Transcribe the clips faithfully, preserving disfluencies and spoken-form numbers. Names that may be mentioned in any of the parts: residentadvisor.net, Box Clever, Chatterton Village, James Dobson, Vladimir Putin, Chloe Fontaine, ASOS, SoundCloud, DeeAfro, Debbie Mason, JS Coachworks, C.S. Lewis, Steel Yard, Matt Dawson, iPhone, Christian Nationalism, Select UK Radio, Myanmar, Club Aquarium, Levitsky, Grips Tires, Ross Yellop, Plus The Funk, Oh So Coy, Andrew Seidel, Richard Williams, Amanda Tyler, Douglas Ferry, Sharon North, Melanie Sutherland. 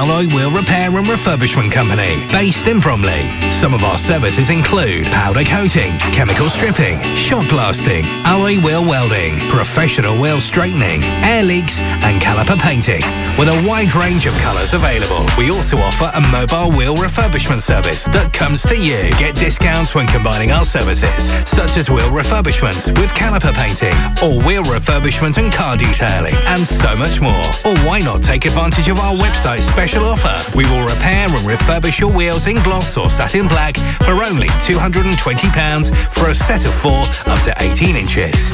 Alloy Wheel Repair and Refurbishment Company, based in Bromley. Some of our services include powder coating, chemical stripping, shot blasting, alloy wheel welding, professional wheel straightening, air leaks and caliper painting, with a wide range of colours available. We also offer a mobile wheel refurbishment service that comes to you. Get discounts when combining our services, such as wheel refurbishment with caliper painting, or wheel refurbishment and car detailing, and so much more. Or why not take advantage of our website special offer. We will repair and refurbish your wheels in gloss or satin black for only two hundred and twenty pounds for a set of four up to eighteen inches.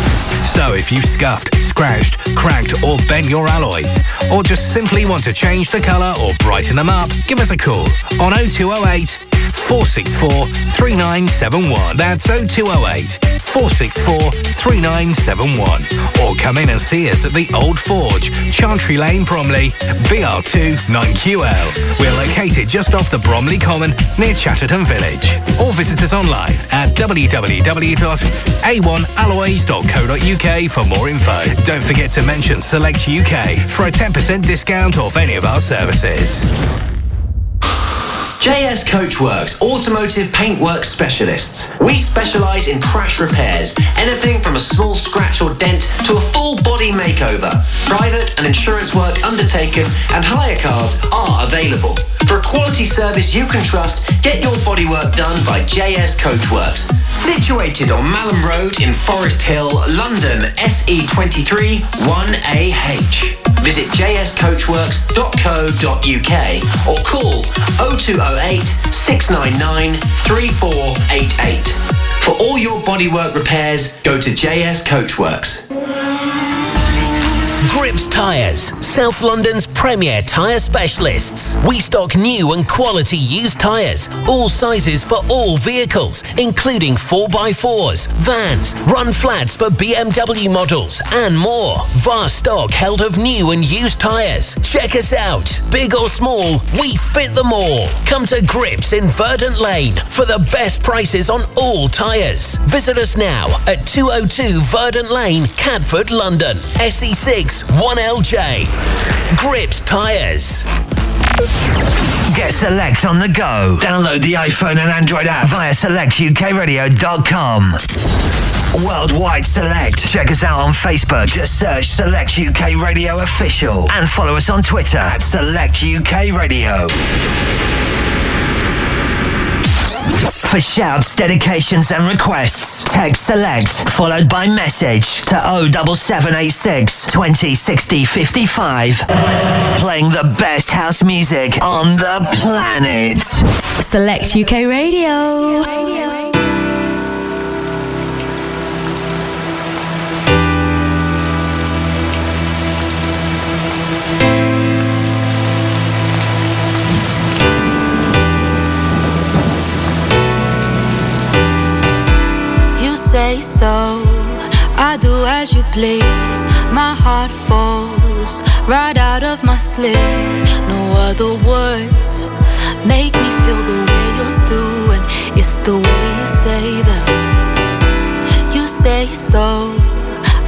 So if you scuffed, scratched, cracked or bent your alloys, or just simply want to change the colour or brighten them up, give us a call on oh two oh eight, four six four, three nine seven one. That's oh two oh eight, four six four, three nine seven one. Or come in and see us at the Old Forge, Chantry Lane, Bromley, B R two nine Q L. We're located just off the Bromley Common near Chatterton Village. Or visit us online at w w w dot a one alloys dot co dot u k for more info. Don't forget to mention Select U K for a ten percent discount off any of our services. J S Coachworks, automotive paintwork specialists. We specialise in crash repairs, anything from a small scratch or dent to a full body makeover. Private and insurance work undertaken and hire cars are available. For a quality service you can trust, get your bodywork done by J S Coachworks. Situated on Malham Road in Forest Hill, London, S E two three, one A H. Visit j s coachworks dot co dot u k or call oh two oh eight, six nine nine, three four eight eight. For all your bodywork repairs, go to J S Coachworks. Grips Tires, South London's premier tyre specialists. We stock new and quality used tyres, all sizes for all vehicles, including four by fours, vans, run flats for B M W models, and more. Vast stock held of new and used tyres. Check us out. Big or small, we fit them all. Come to Grips in Verdant Lane for the best prices on all tyres. Visit us now at two oh two Verdant Lane, Cadford, London. S E six, one L J. Grips Tires. Get Select on the go. Download the iPhone and Android app via select u k radio dot com. Worldwide Select. Check us out on Facebook. Just search Select U K Radio Official. And follow us on Twitter at Select U K Radio. For shouts, dedications and requests, text SELECT followed by message to oh seven seven eight six, two oh six oh five five. Playing the best house music on the planet. Select U K Radio. Radio. Say so, I do as you please. My heart falls right out of my sleeve. No other words make me feel the way yours do, and it's the way you say them. You say so,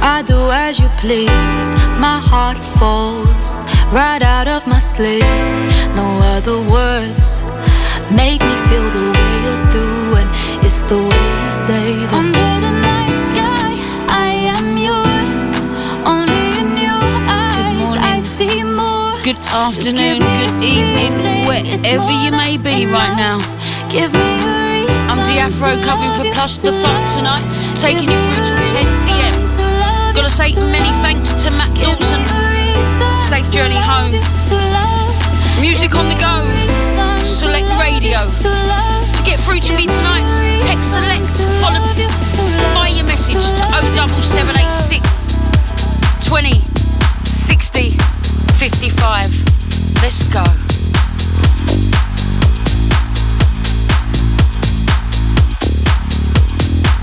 I do as you please. My heart falls right out of my sleeve. No other words make me feel the way yours do, and it's the way you say them. Good afternoon, good evening, wherever you may be right now. Give me a reason. I'm DeeAfro covering for Plus The Funk tonight, taking you through till ten p m. Gotta say many thanks to Matt Dawson. Safe journey home. Music on the go. Select Radio. To get through to me tonight, text Select followed by your message to oh seven seven eight six, two oh six oh five five. Let's go.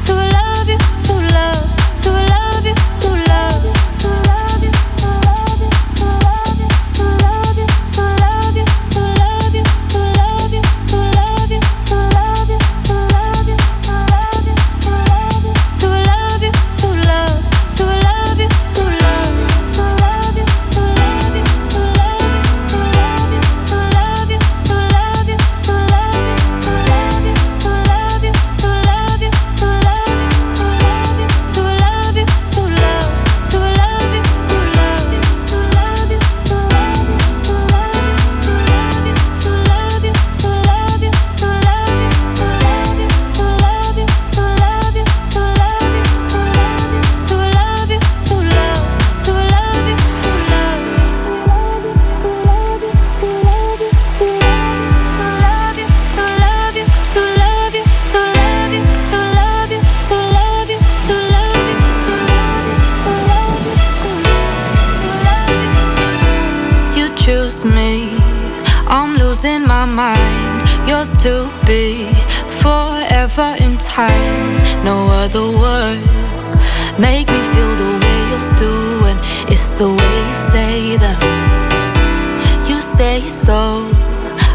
To love you, to love, to love you, to love you, to love you, to love you, to love you, to love you, to love you, to love you, to love you, to love you, to love you, to love you, to love you, to love you, to love you, to love, to love you, to love. To love you, to love you, to love you, losing my mind. Yours to be forever in time. No other words make me feel the way yours do, and it's the way you say them. You say so,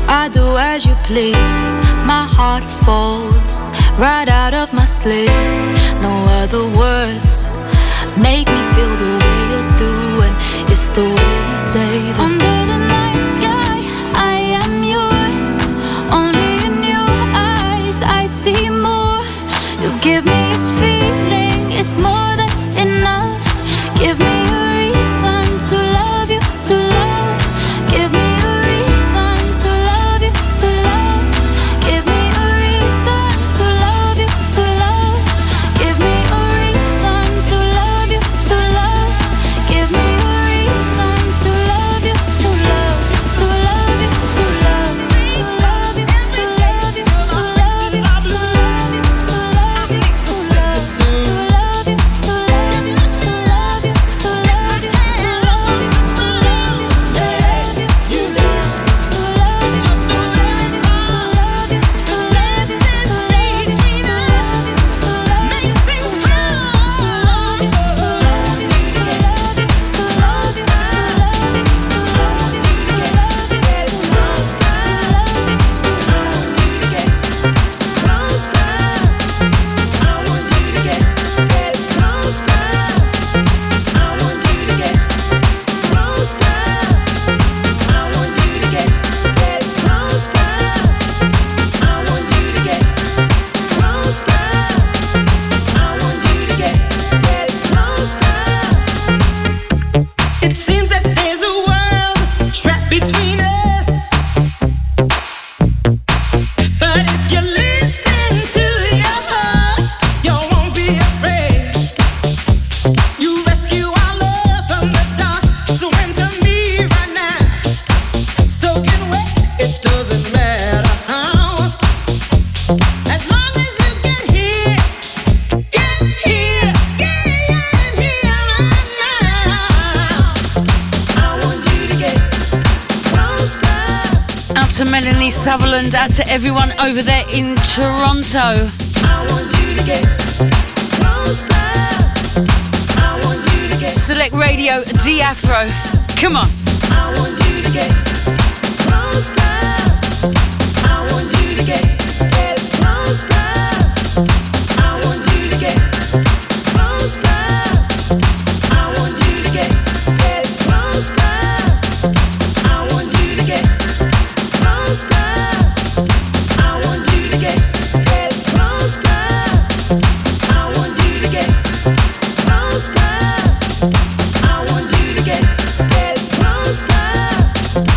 I do as you please. My heart falls right out of my sleeve. No other words make me feel the way yours do, and it's the way you say them. Under the night sky, I am yours. Only in your eyes I see more. You give me a feeling, it's more than enough. Give me a reason to love you, to love. Give me a reason to love you, to love. Give me a reason to love you, to love. Give me a reason to love you, to love. Give me a reason to love you, to love. To love you, to love. To love you, to love you. To love you, to love you. To love you, to love. To love you, to love you. To love you, to love you. To love you, to love you. It seems that there's a world trapped between us. But if you listen to your heart, you won't be afraid. You rescue our love from the dark. Swim to me right now. Soak and wet, it doesn't matter how. As long as you can hear, get here, get in here right now. I want you to get closer. Out to Melanie Sutherland, out to everyone over there in Toronto. I want you to get closer. I want you to get. Select Radio, DeeAfro. Come on. I want you to get closer. I want you to get get closer. I want you to get closer. I want you to get get closer. I want you to get closer. I want you to get get closer. I want you to get closer. I want you to get get closer. I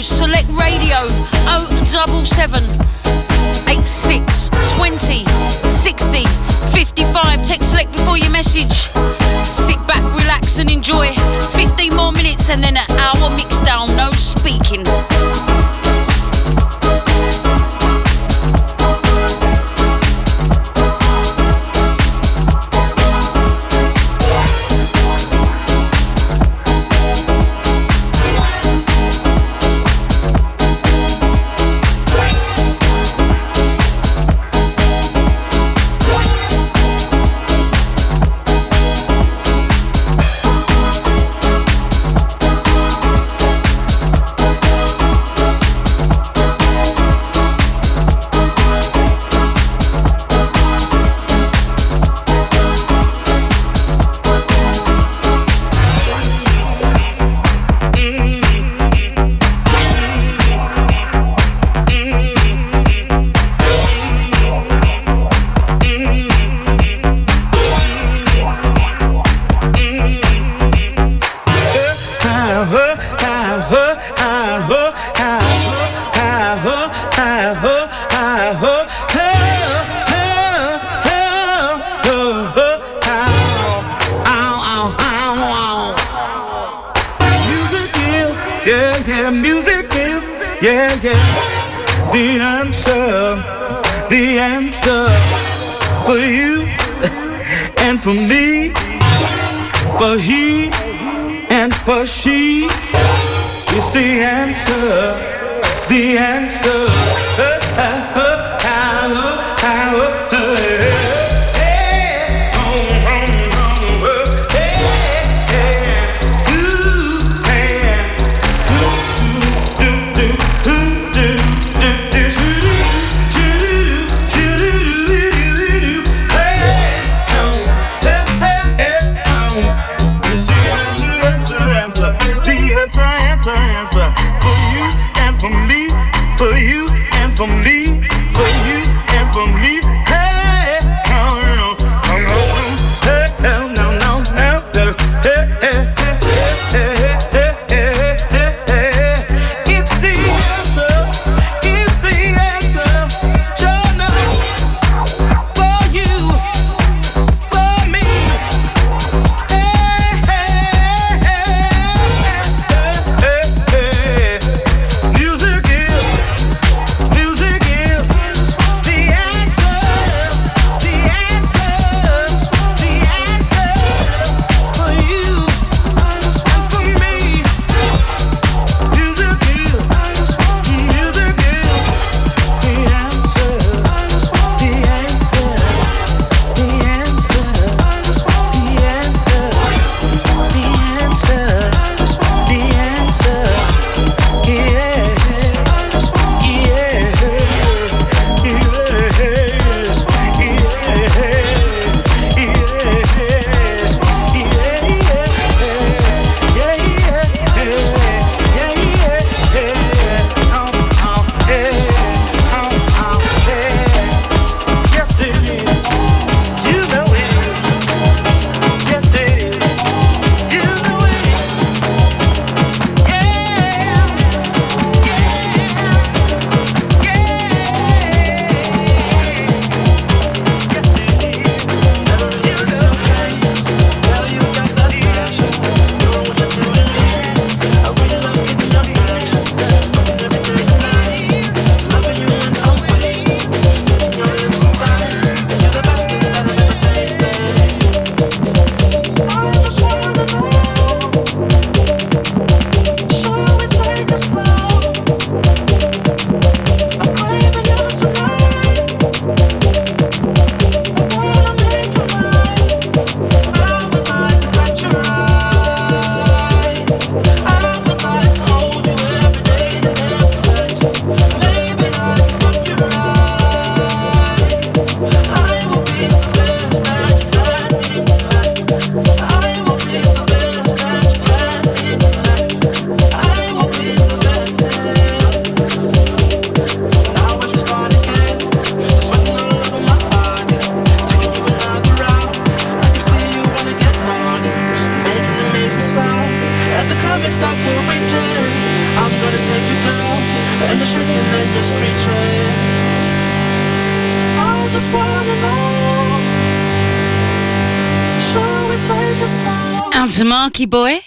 Select Radio oh seven seven, eight six, two zero, six zero, five five. Text Select before your message. Sit back, relax and enjoy. fifteen more minutes and then an hour mixdown, no speaking. The answer, answer, answer for you and for me, for you Out to Marky Boy.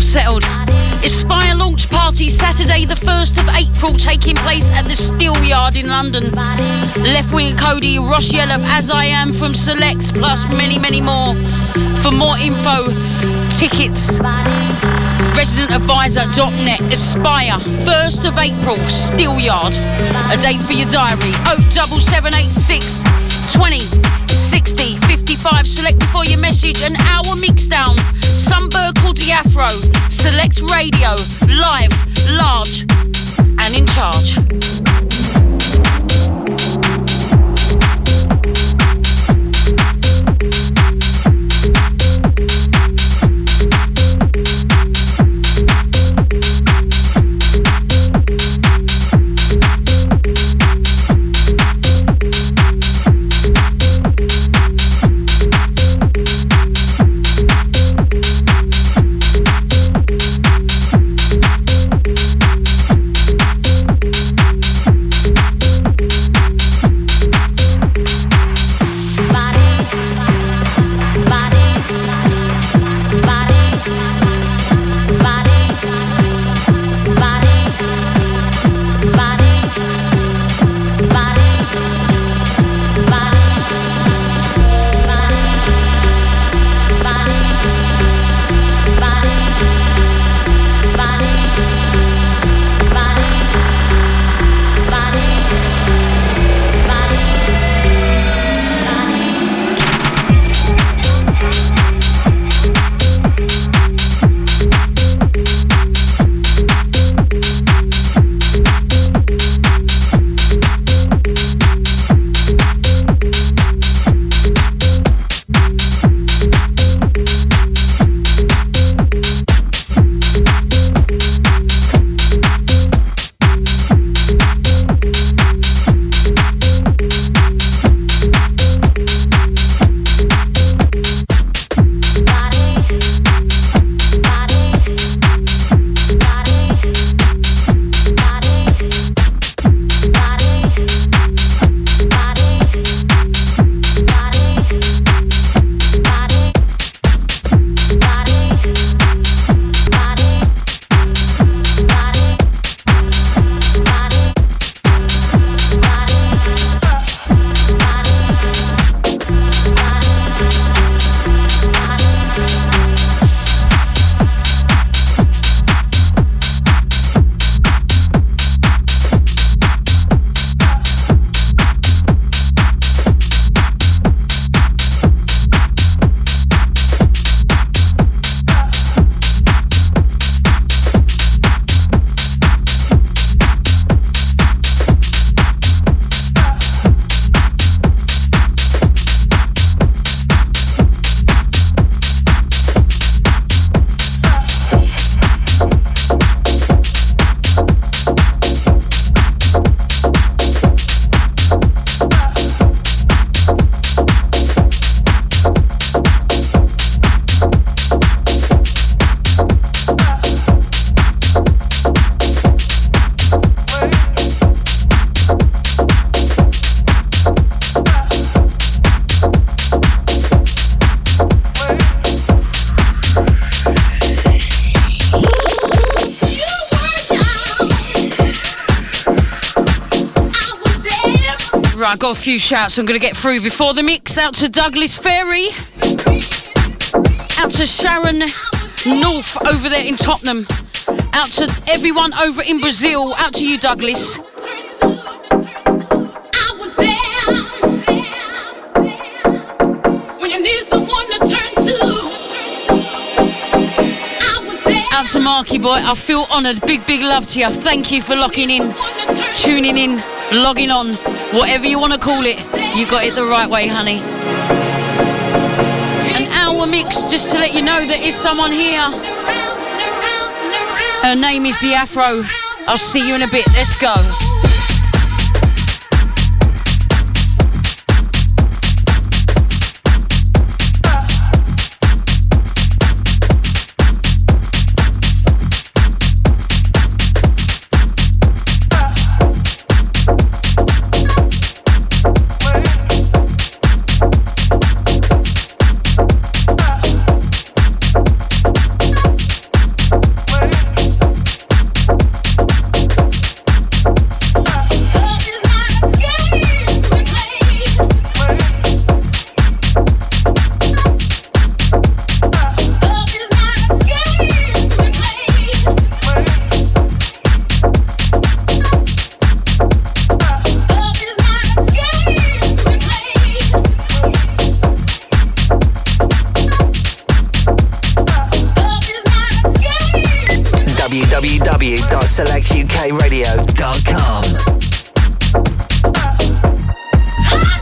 Settled. Aspire launch party Saturday the first of April, taking place at the Steel Yard in London. Left Wing Cody, Ross Yellop, As I Am from Select, plus many many more. For more info, tickets, resident advisor dot net. Aspire, first of April, Steel Yard. A date for your diary, oh seven seven eight six twenty sixty fifty-five. Select before your message, an hour mixdown. Some bird called DeeAfro. Select Radio, live, large, and in charge. Right, I've got a few shouts I'm going to get through before the mix. Out to Douglas Ferry. Out to Sharon North over there in Tottenham. Out to everyone over in Brazil. Out to you, Douglas. Out to Marky Boy, I feel honoured. Big, big love to you. Thank you for locking in, tuning in, logging on. Whatever you want to call it, you got it the right way, honey. An hour mix, just to let you know there is someone here. Her name is DeeAfro. I'll see you in a bit. Let's go. w w w dot select u k radio dot com Love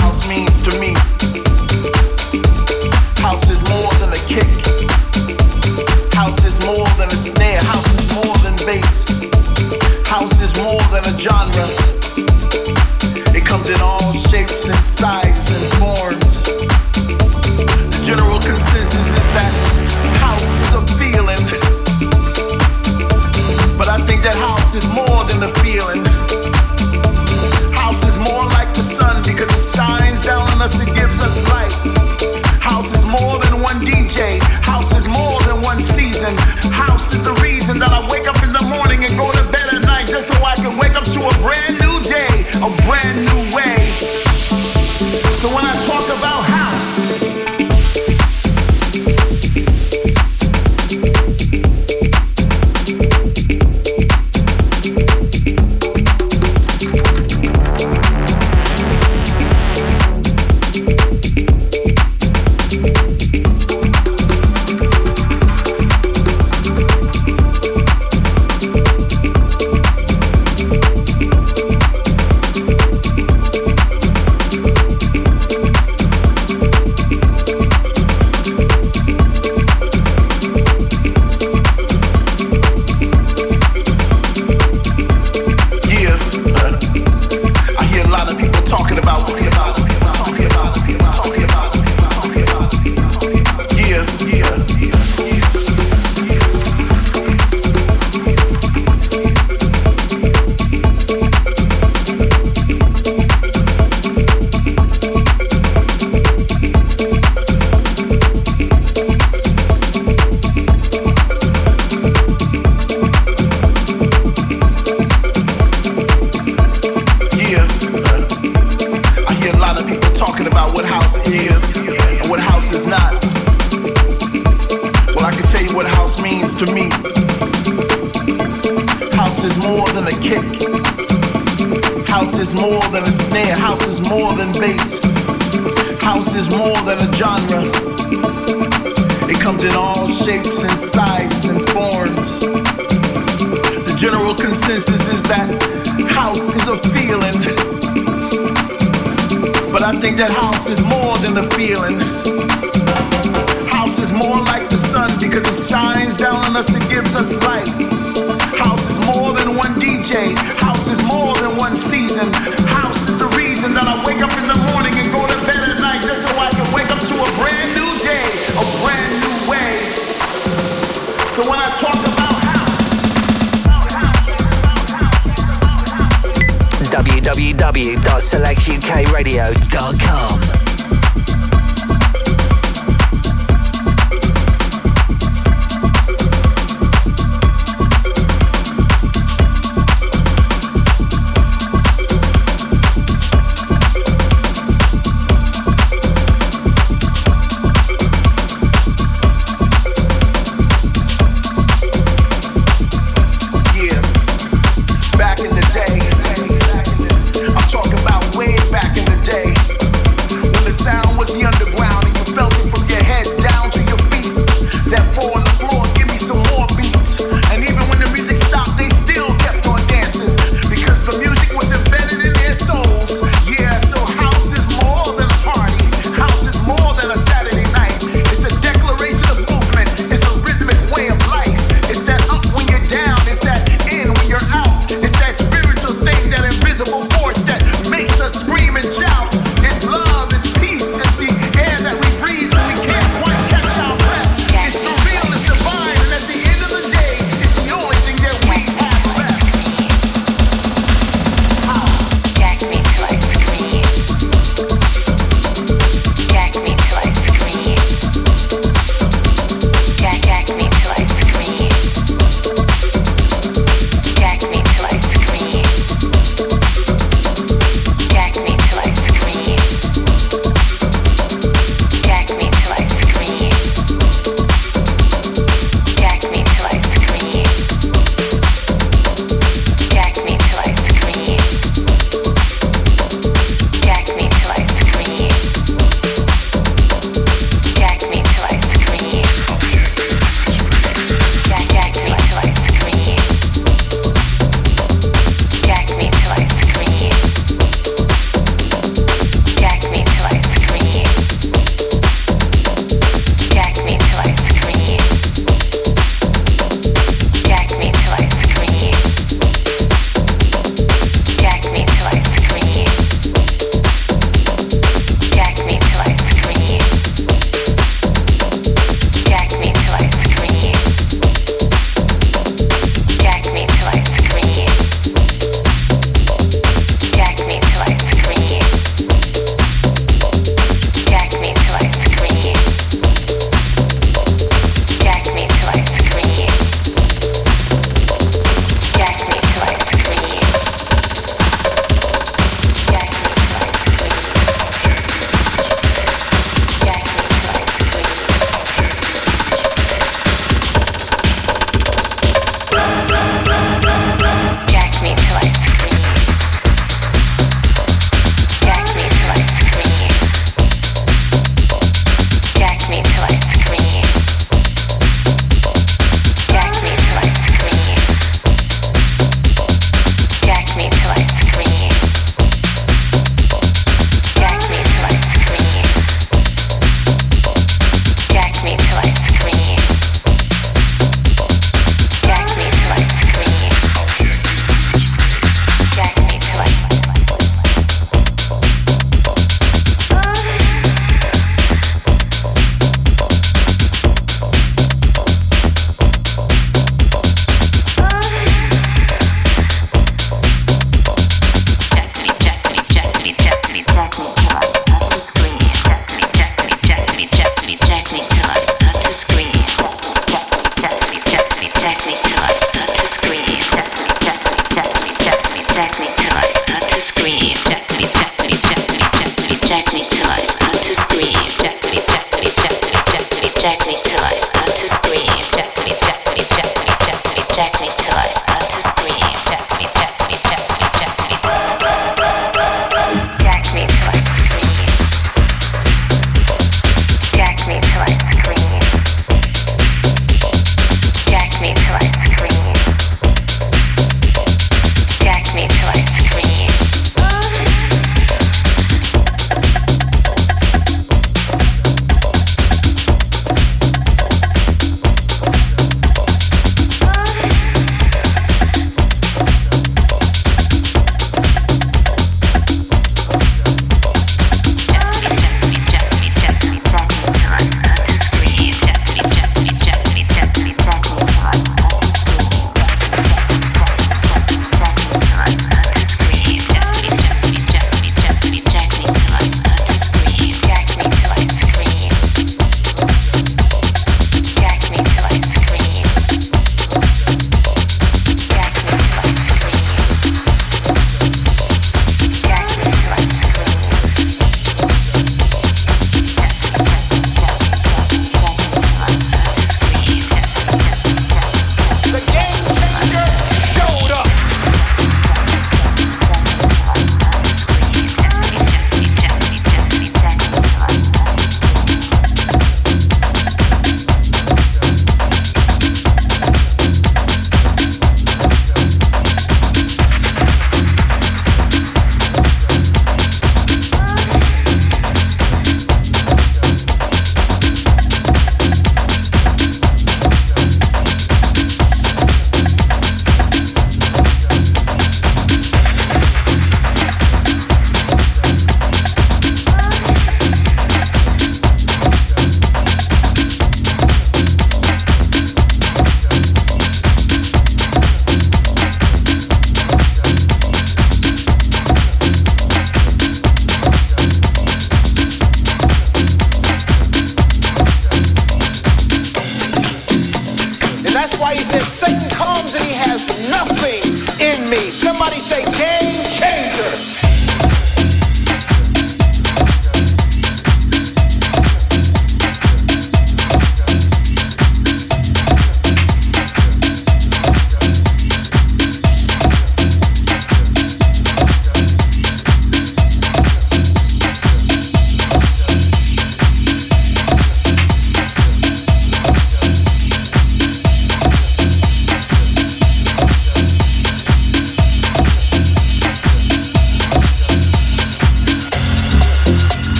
house means to me. House is more than a kick. House is more than a snare. House is more than bass. House is more than a genre. It comes in all shapes and sizes and forms. The general consensus is that house is a feeling. But I think that house is more than a feeling. House is more like the sun because it shines down on us, it gives us light. House is more than one D J. House is more than one season. House is the reason that I wake up in the morning and go to bed at night, just so I can wake up to a brand new day, a brand new way. So when I talk about house, select U K radio dot com. Sound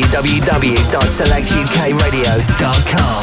w w w dot select u k radio dot com.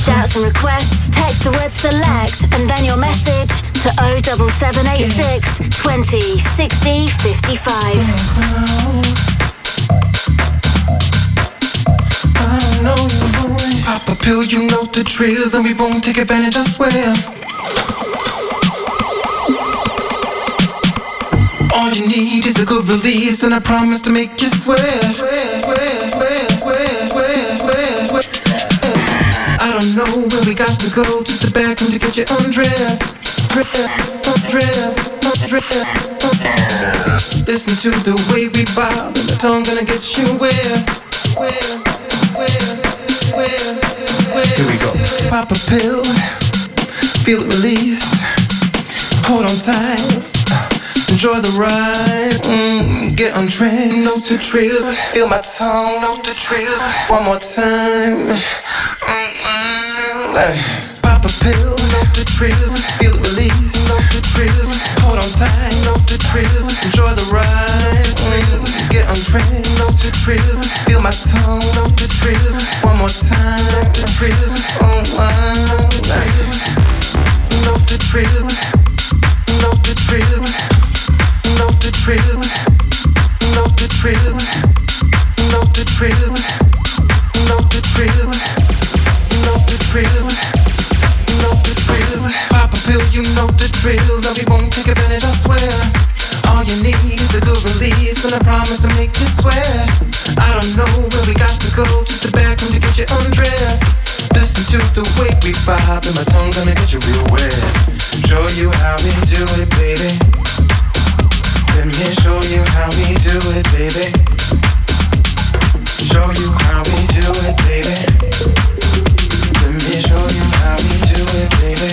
shouts and requests, text the word select and then your message to oh seven seven eight six, two oh, six oh, five five. I know you're going. Pop a pill, you know the drill, then we won't take advantage, I swear. All you need is a good release, and I promise to make you sweat. I don't know where we got to go, to the bathroom to get you undressed. Undressed, undressed, undressed. Listen to the way we bob, and the tongue gonna get you where, where, where, where, where. Here we go. Pop a pill, feel it release. Hold on tight, enjoy the ride. Mm, get undressed, note the trill. Feel my tongue, note the trill. One more time. Pop a pill, note the drill, feel it release, note the drill, hold on tight, note the drill, enjoy the ride, get undressed, note the drill, feel my tongue, note the drill, one more time, note the drill, note the drill, note the drill, note the drill, note the drill, note the drill, note the drill. Note the drill, pop a pill, you know the drill. Love, you won't take advantage, I swear. All you need is a good release, and I promise to make you sweat. I don't know where we got to go, to the bathroom to get you undressed. Listen to the way we vibe, and my tongue gonna get you real wet. Show you how we do it, baby. Let me show you how we do it, baby. Show you how we do it, baby. Let me show you how we do it, baby.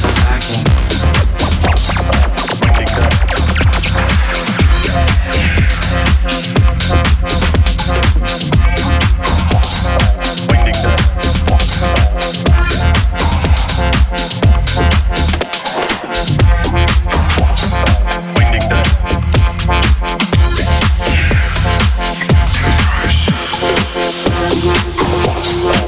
I can pick up. Pick up. Pick up. Thank you.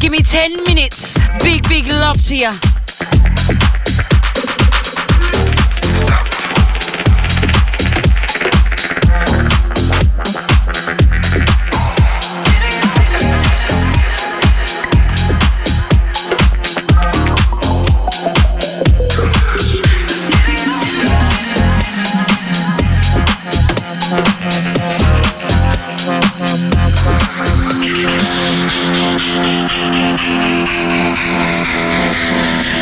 Give me ten minutes. Big, big love to you. We'll be right back.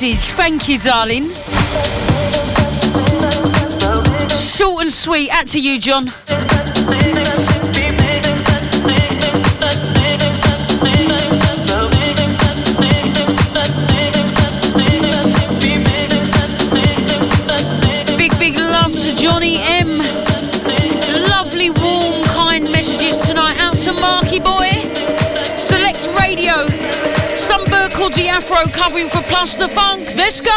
Thank you, darling. Short and sweet. Out to you, John. Big, big love to Johnny M. Lovely, warm, kind messages tonight. Out to Marky Boy. Select Radio. Some bird called DeeAfro covering for Plus The Funk. Let's go!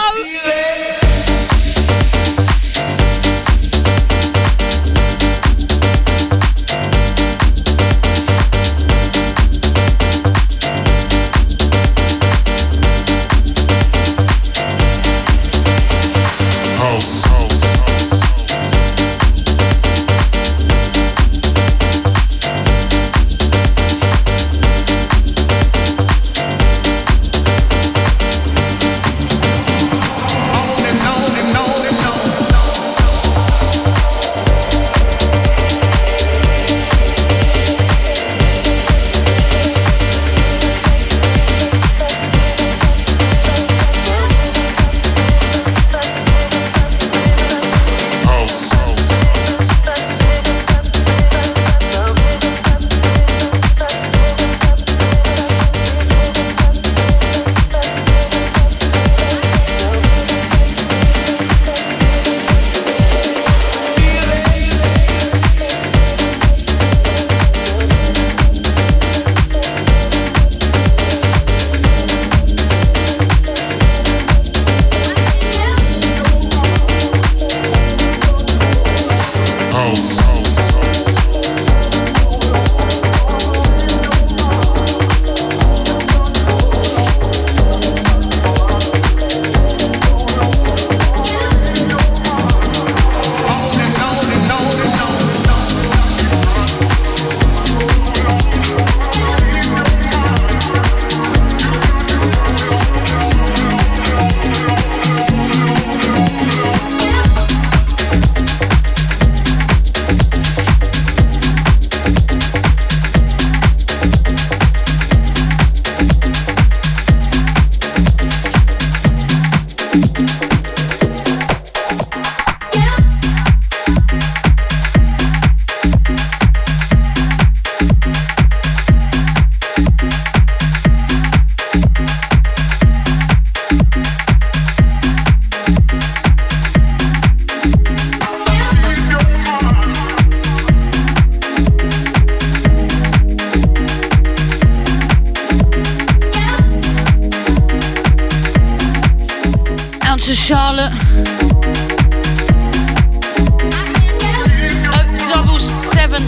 Charlotte. oh double seven,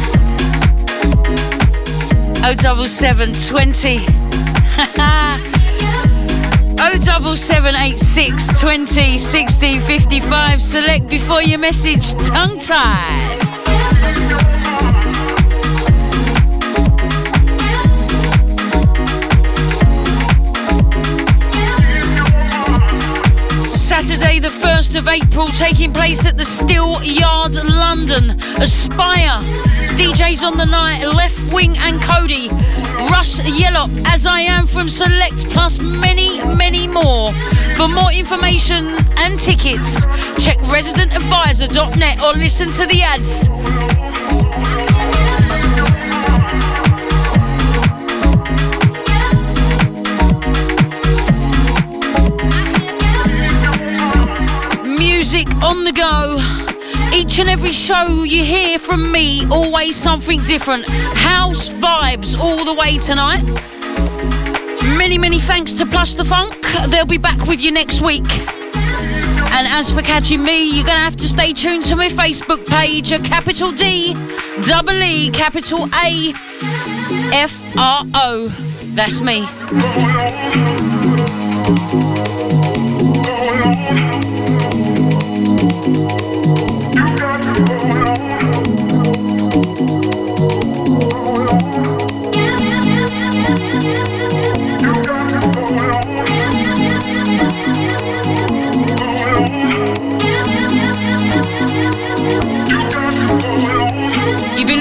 oh double seven twenty oh double seven eight six twenty sixty fifty-five. Select before your message. Tongue tied. Saturday the first of April, taking place at the Steel Yard, London. Aspire, D Js on the night, Left Wing and Cody, Rush Yellop, As I Am from Select, plus many, many more. For more information and tickets, check resident advisor dot net or listen to the ads. Music on the go. Each and every show you hear from me, always something different. House vibes all the way tonight. Many, many thanks to Plus The Funk. They'll be back with you next week. And as for catching me, you're going to have to stay tuned to my Facebook page, a capital D, double E, capital A, F R O. That's me.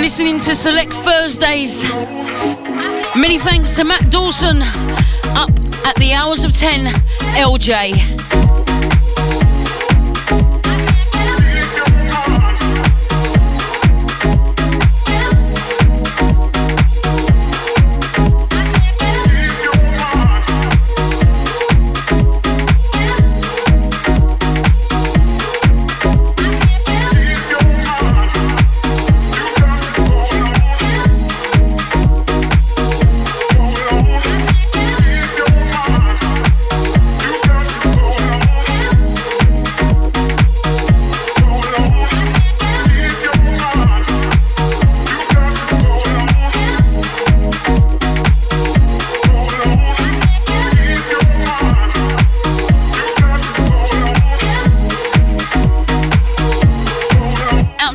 Listening to Select Thursdays. Many thanks to Matt Dawson, up at the hours of ten, L J.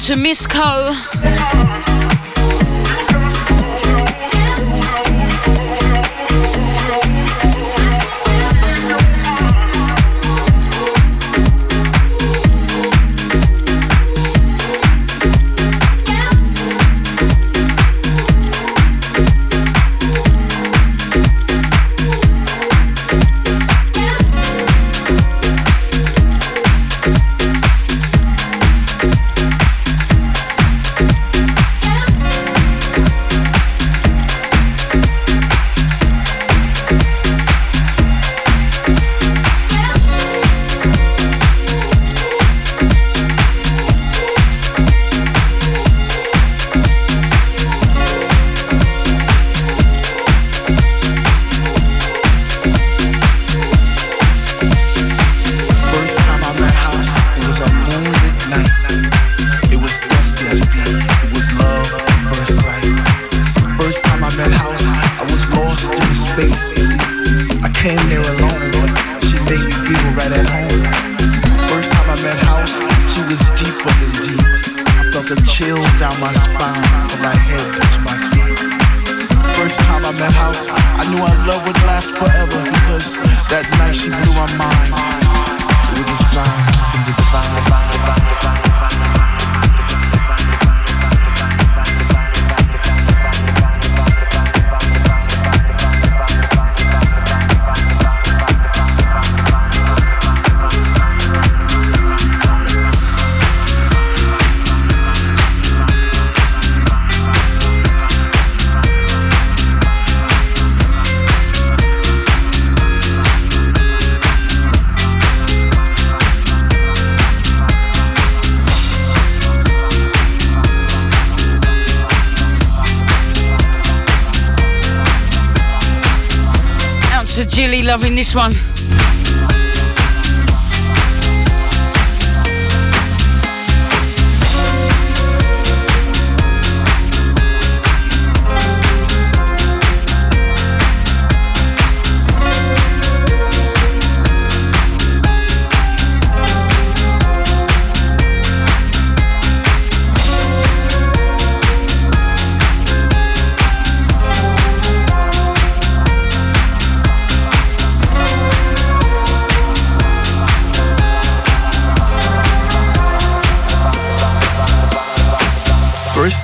To Miss Co. Loving this one. First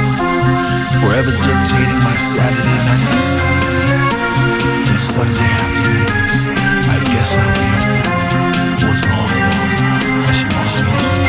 forever dictating my Saturday nights and Sunday afternoons. I guess I'll be a fool. Was all alone as she wants me to.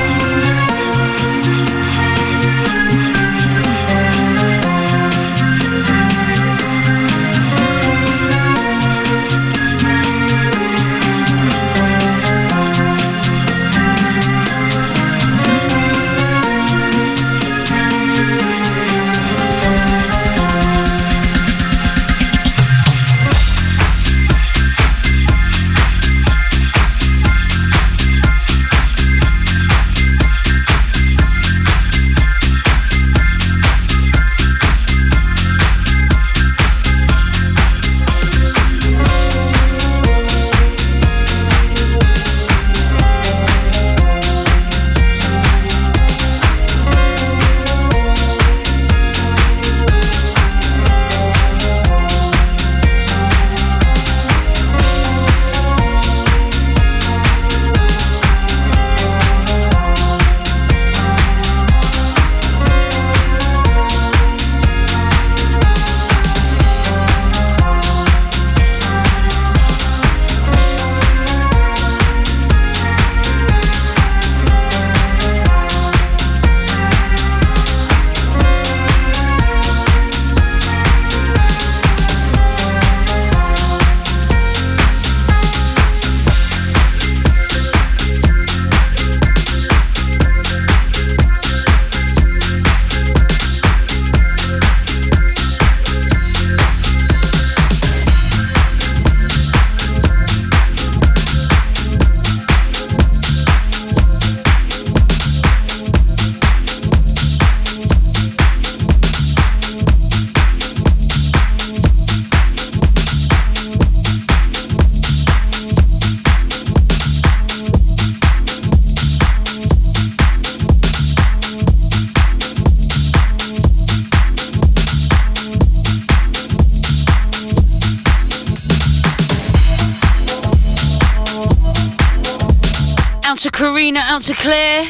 Out to Claire.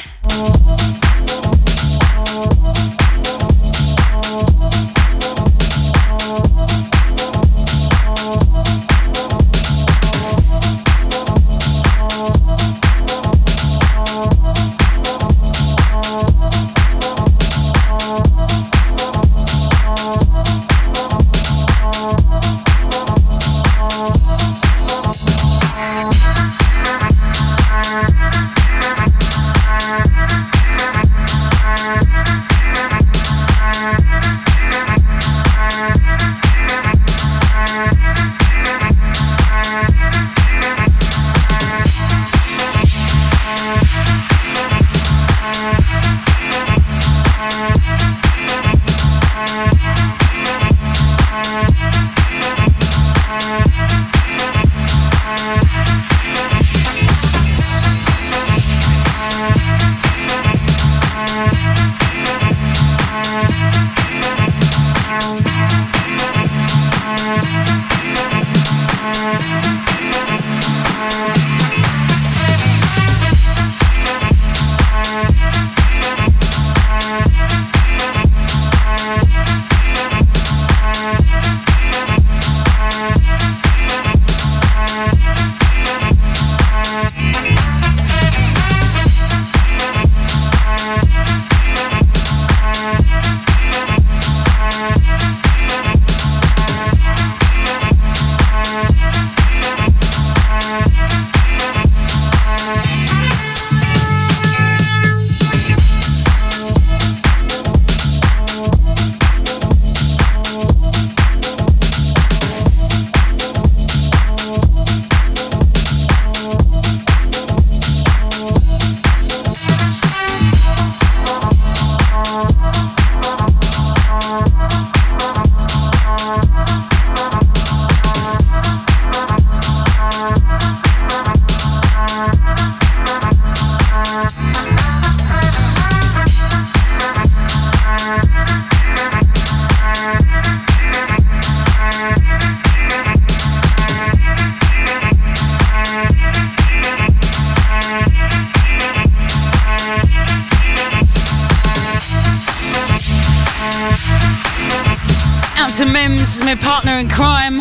out to Mems, my partner in crime.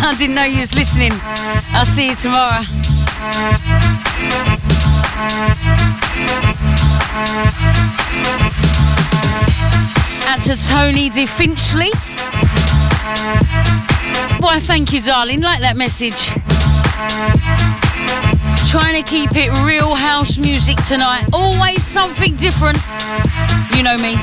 I didn't know you was listening. I'll see you tomorrow. Out to Tony De Finchley. Why, thank you, darling. Like that message. Trying to keep it real house music tonight. Always something different. You know me.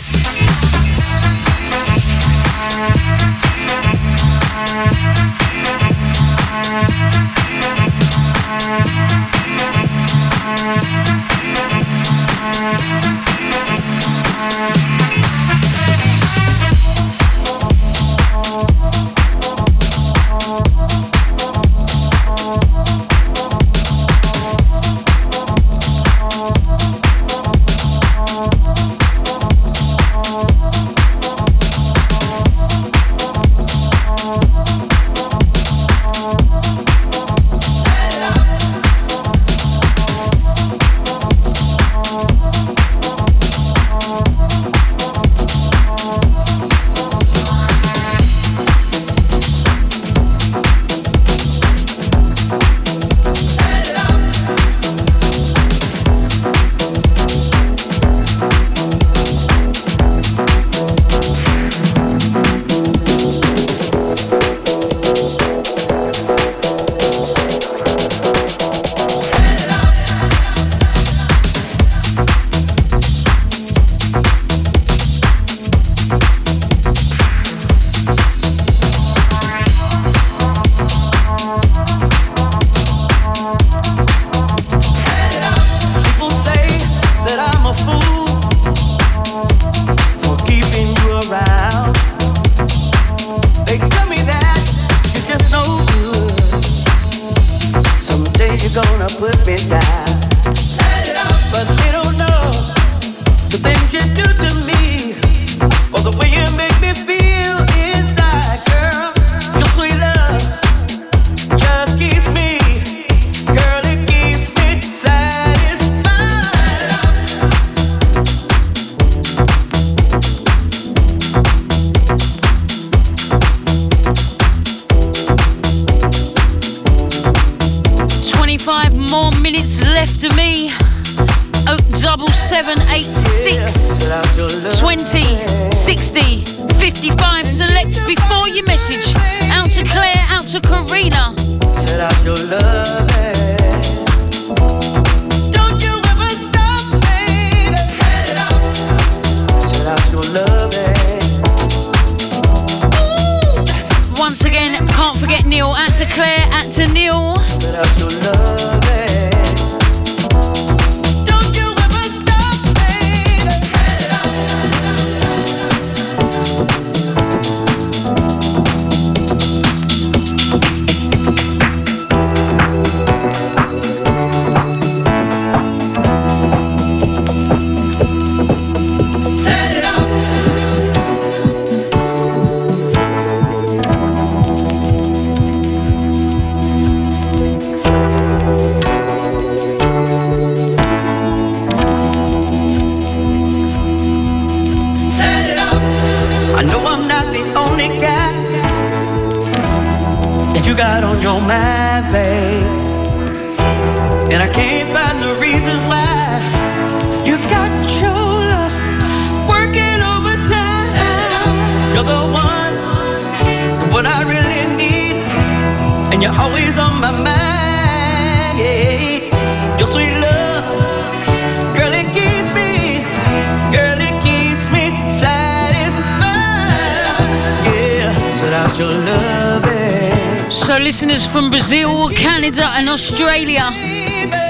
Australia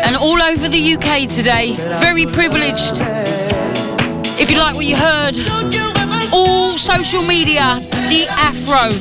and all over the U K today. Very privileged. If you like what you heard, all social media, DeeAfro.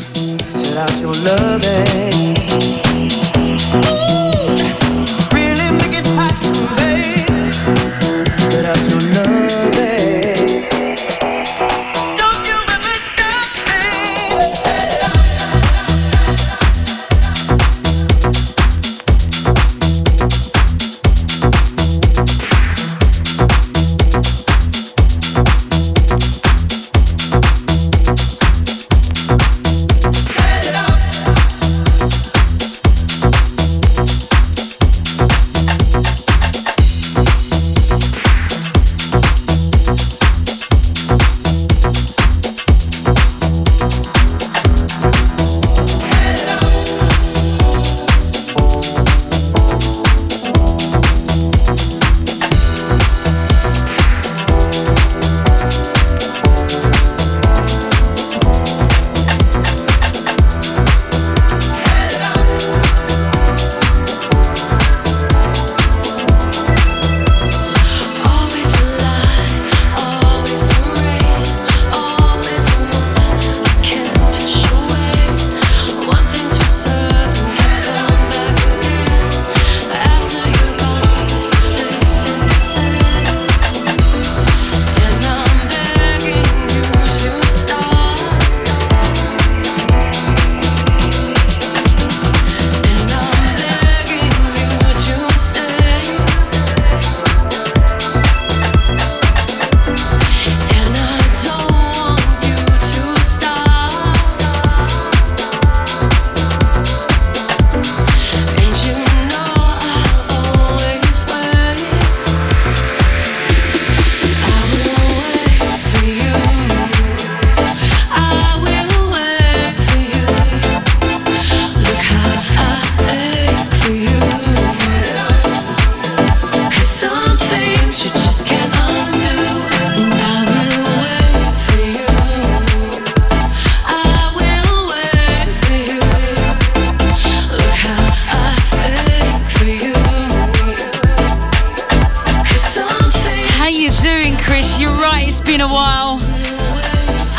it's been a while.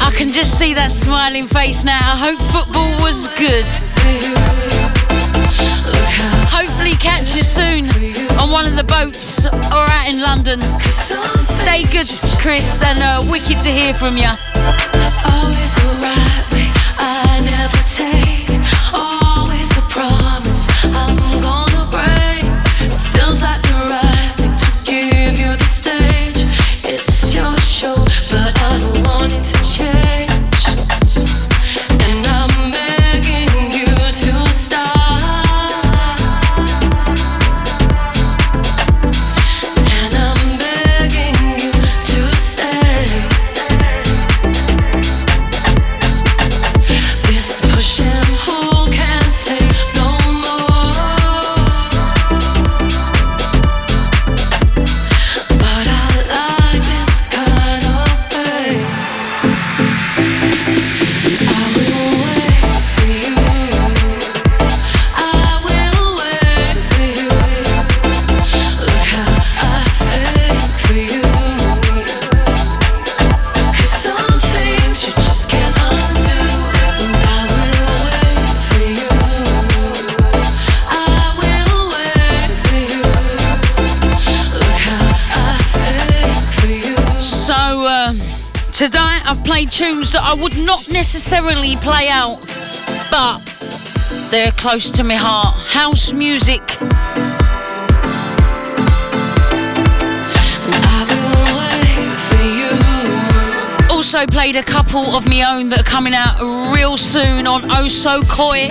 I can just see that smiling face now. I hope football was good. Hopefully catch you soon on one of the boats or out in London. Stay good, Chris, and uh, wicked to hear from you. It's always the right way I never take. Always the promise I'm gonna break. It feels like the right thing to give you the stage. It's your show, but I don't want it to change. Tunes that I would not necessarily play out, but they're close to my heart. House music. Also played a couple of my own that are coming out real soon on Oh So Coy.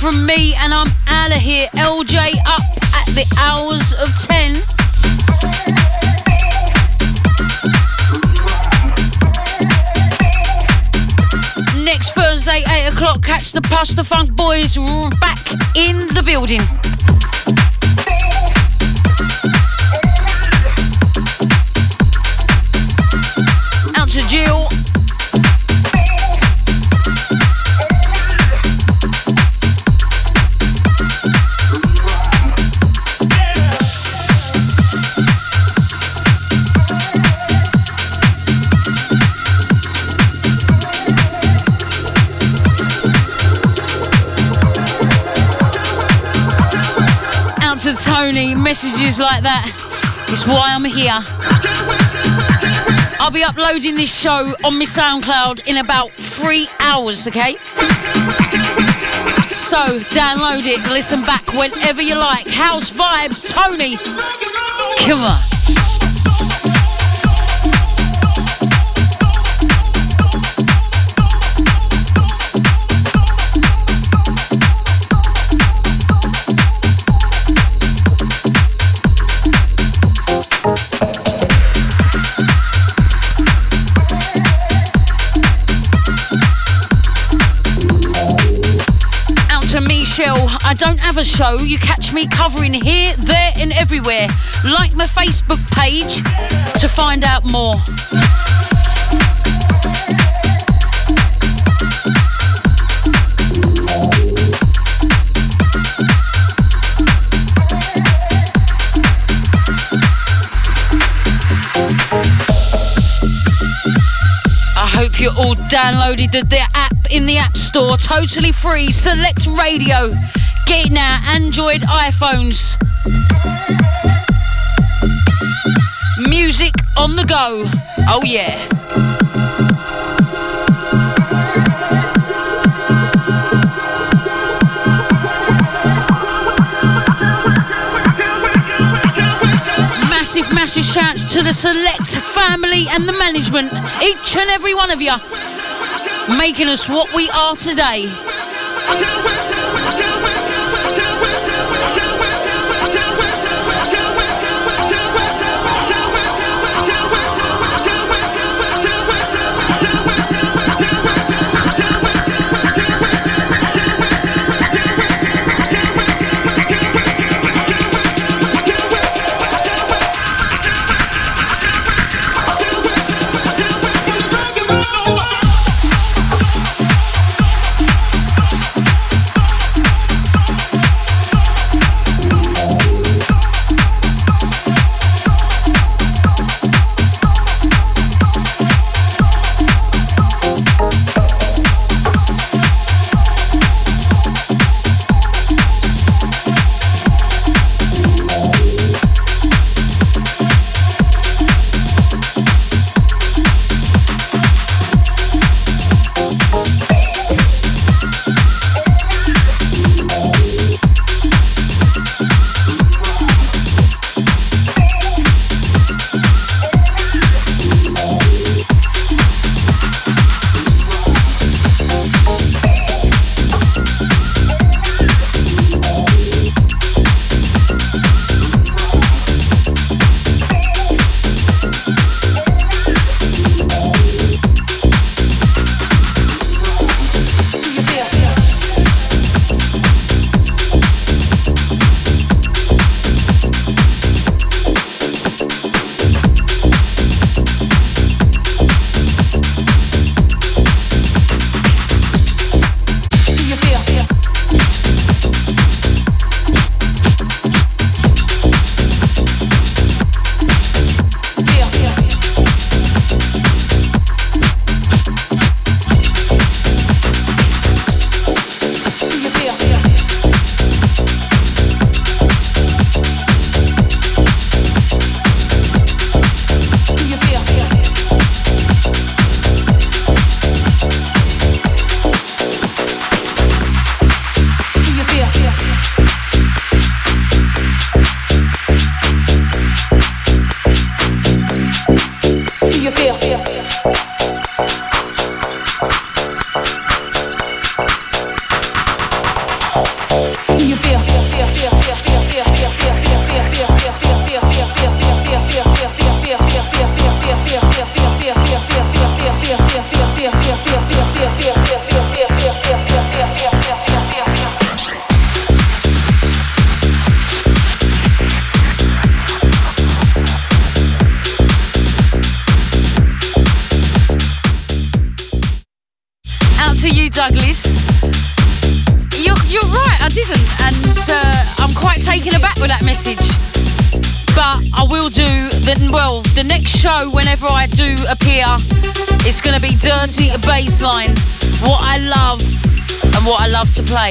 From me, and I'm out of here. L J up at the hours of ten. Next Thursday, eight o'clock, catch the Plus The Funk boys back in the building. Out to Jill. Tony, messages like that, it's why I'm here. I'll be uploading this show on my SoundCloud in about three hours, okay? So download it and listen back whenever you like. House vibes, Tony. Come on. I don't have a show. You catch me covering here, there and everywhere. Like my Facebook page to find out more. I hope you all downloaded the, the app in the App Store. Totally free. Select Radio. Get it now, Android, iPhones. Music on the go. Oh yeah. Massive, massive shouts to the Select family and the management. Each and every one of you making us what we are today. Dirty bassline, what I love and what I love to play.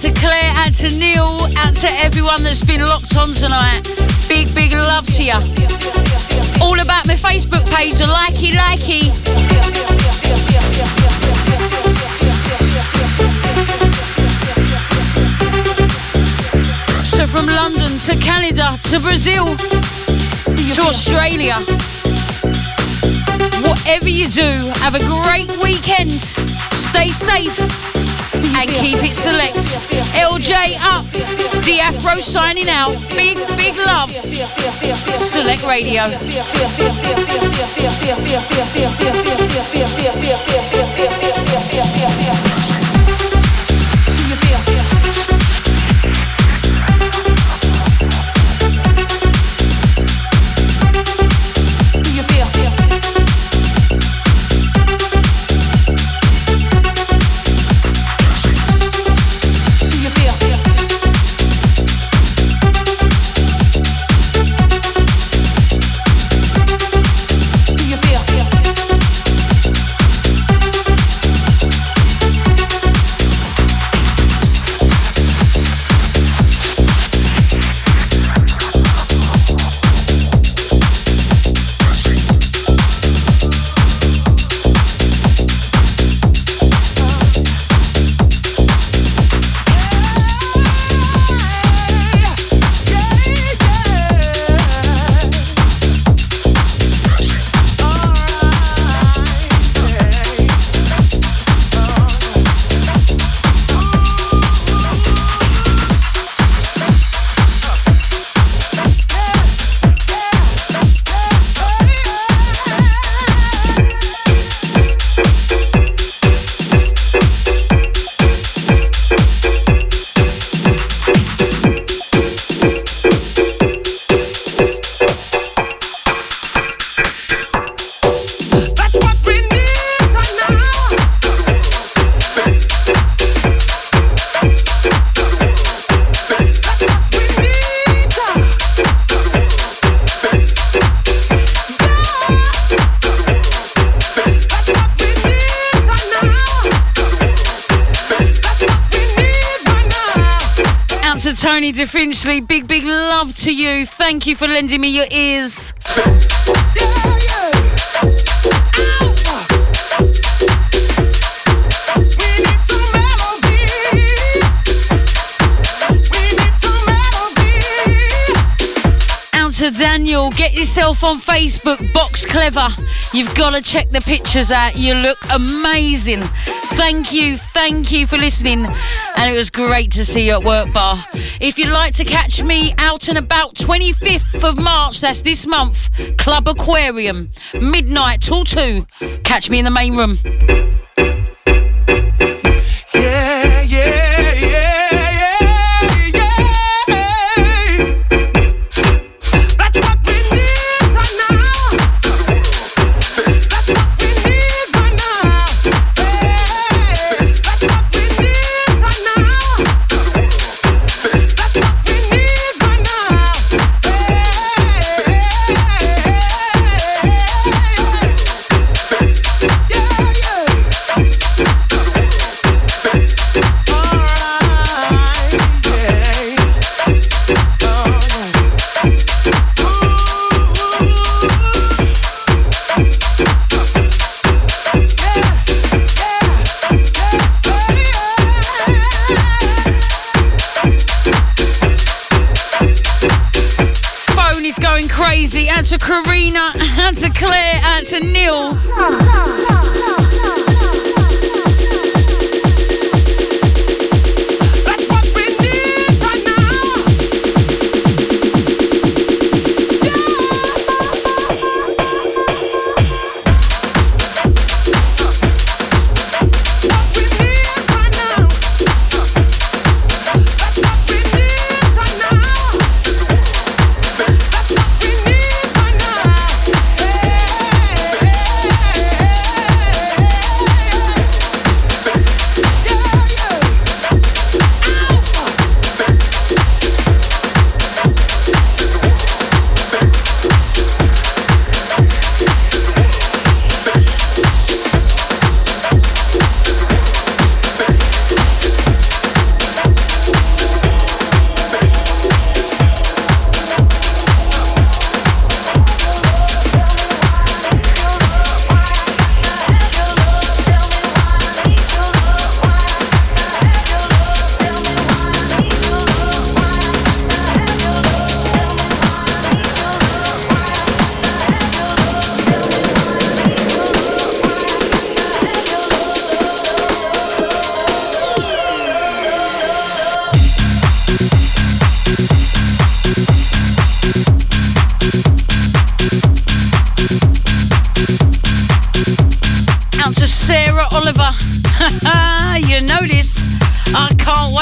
to Claire, out to Neil, out to everyone that's been locked on tonight. Big, big love to you. All about my Facebook page, likey, likey. So from London to Canada to Brazil to Australia. Whatever you do, have a great weekend. Stay safe and keep it select. L J up. DeeAfro signing out. Big, big love. Select Radio. Finchley, big, big love to you. Thank you for lending me your ears. Yeah, yeah. Out to Daniel, get yourself on Facebook, Box Clever. You've got to check the pictures out. You look amazing. Thank you, thank you for listening. And it was great to see you at Work Bar. If you'd like to catch me out and about twenty-fifth of March, that's this month, Club Aquarium, midnight till two. Catch me in the main room. Yeah, yeah, yeah, yeah, yeah. That's what we need right now. That's what we need right now. Hey, that's what we need right now. Out to Karina, out to Claire, out to Neil. That's what we need right now.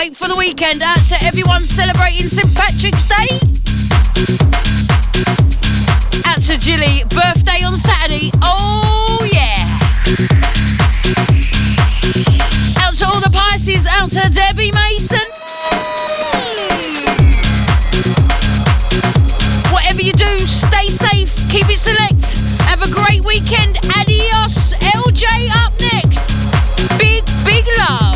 break for the weekend. Out to everyone celebrating Saint Patrick's Day. Out to Jilly, birthday on Saturday. Oh yeah. Out to all the Pisces. Out to Debbie Mason. Whatever you do, stay safe, keep it select. Have a great weekend. Adios. L J up next. Big, big love.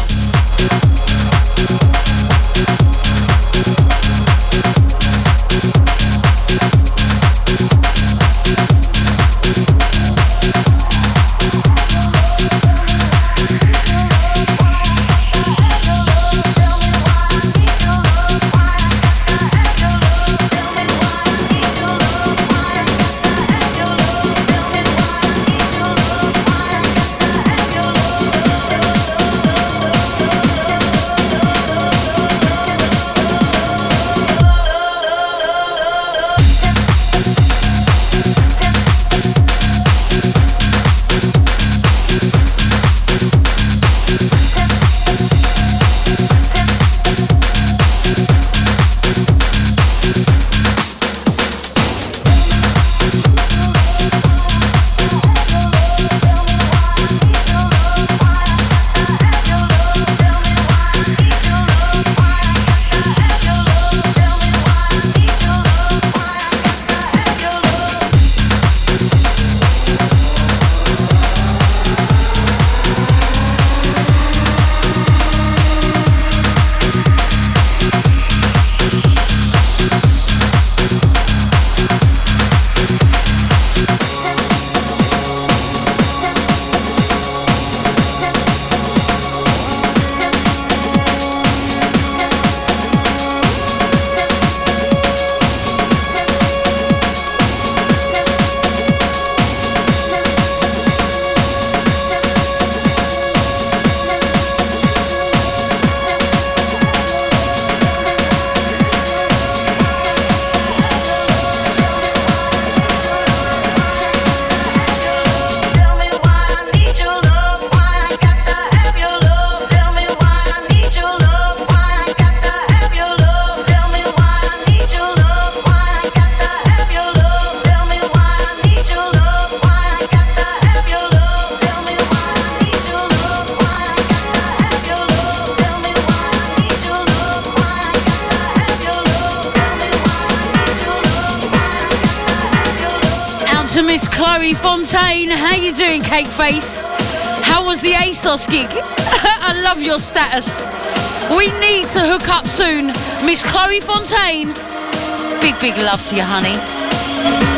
Face, how was the ASOS gig? I love your status. We need to hook up soon. Miss Chloe Fontaine, big, big love to you, honey.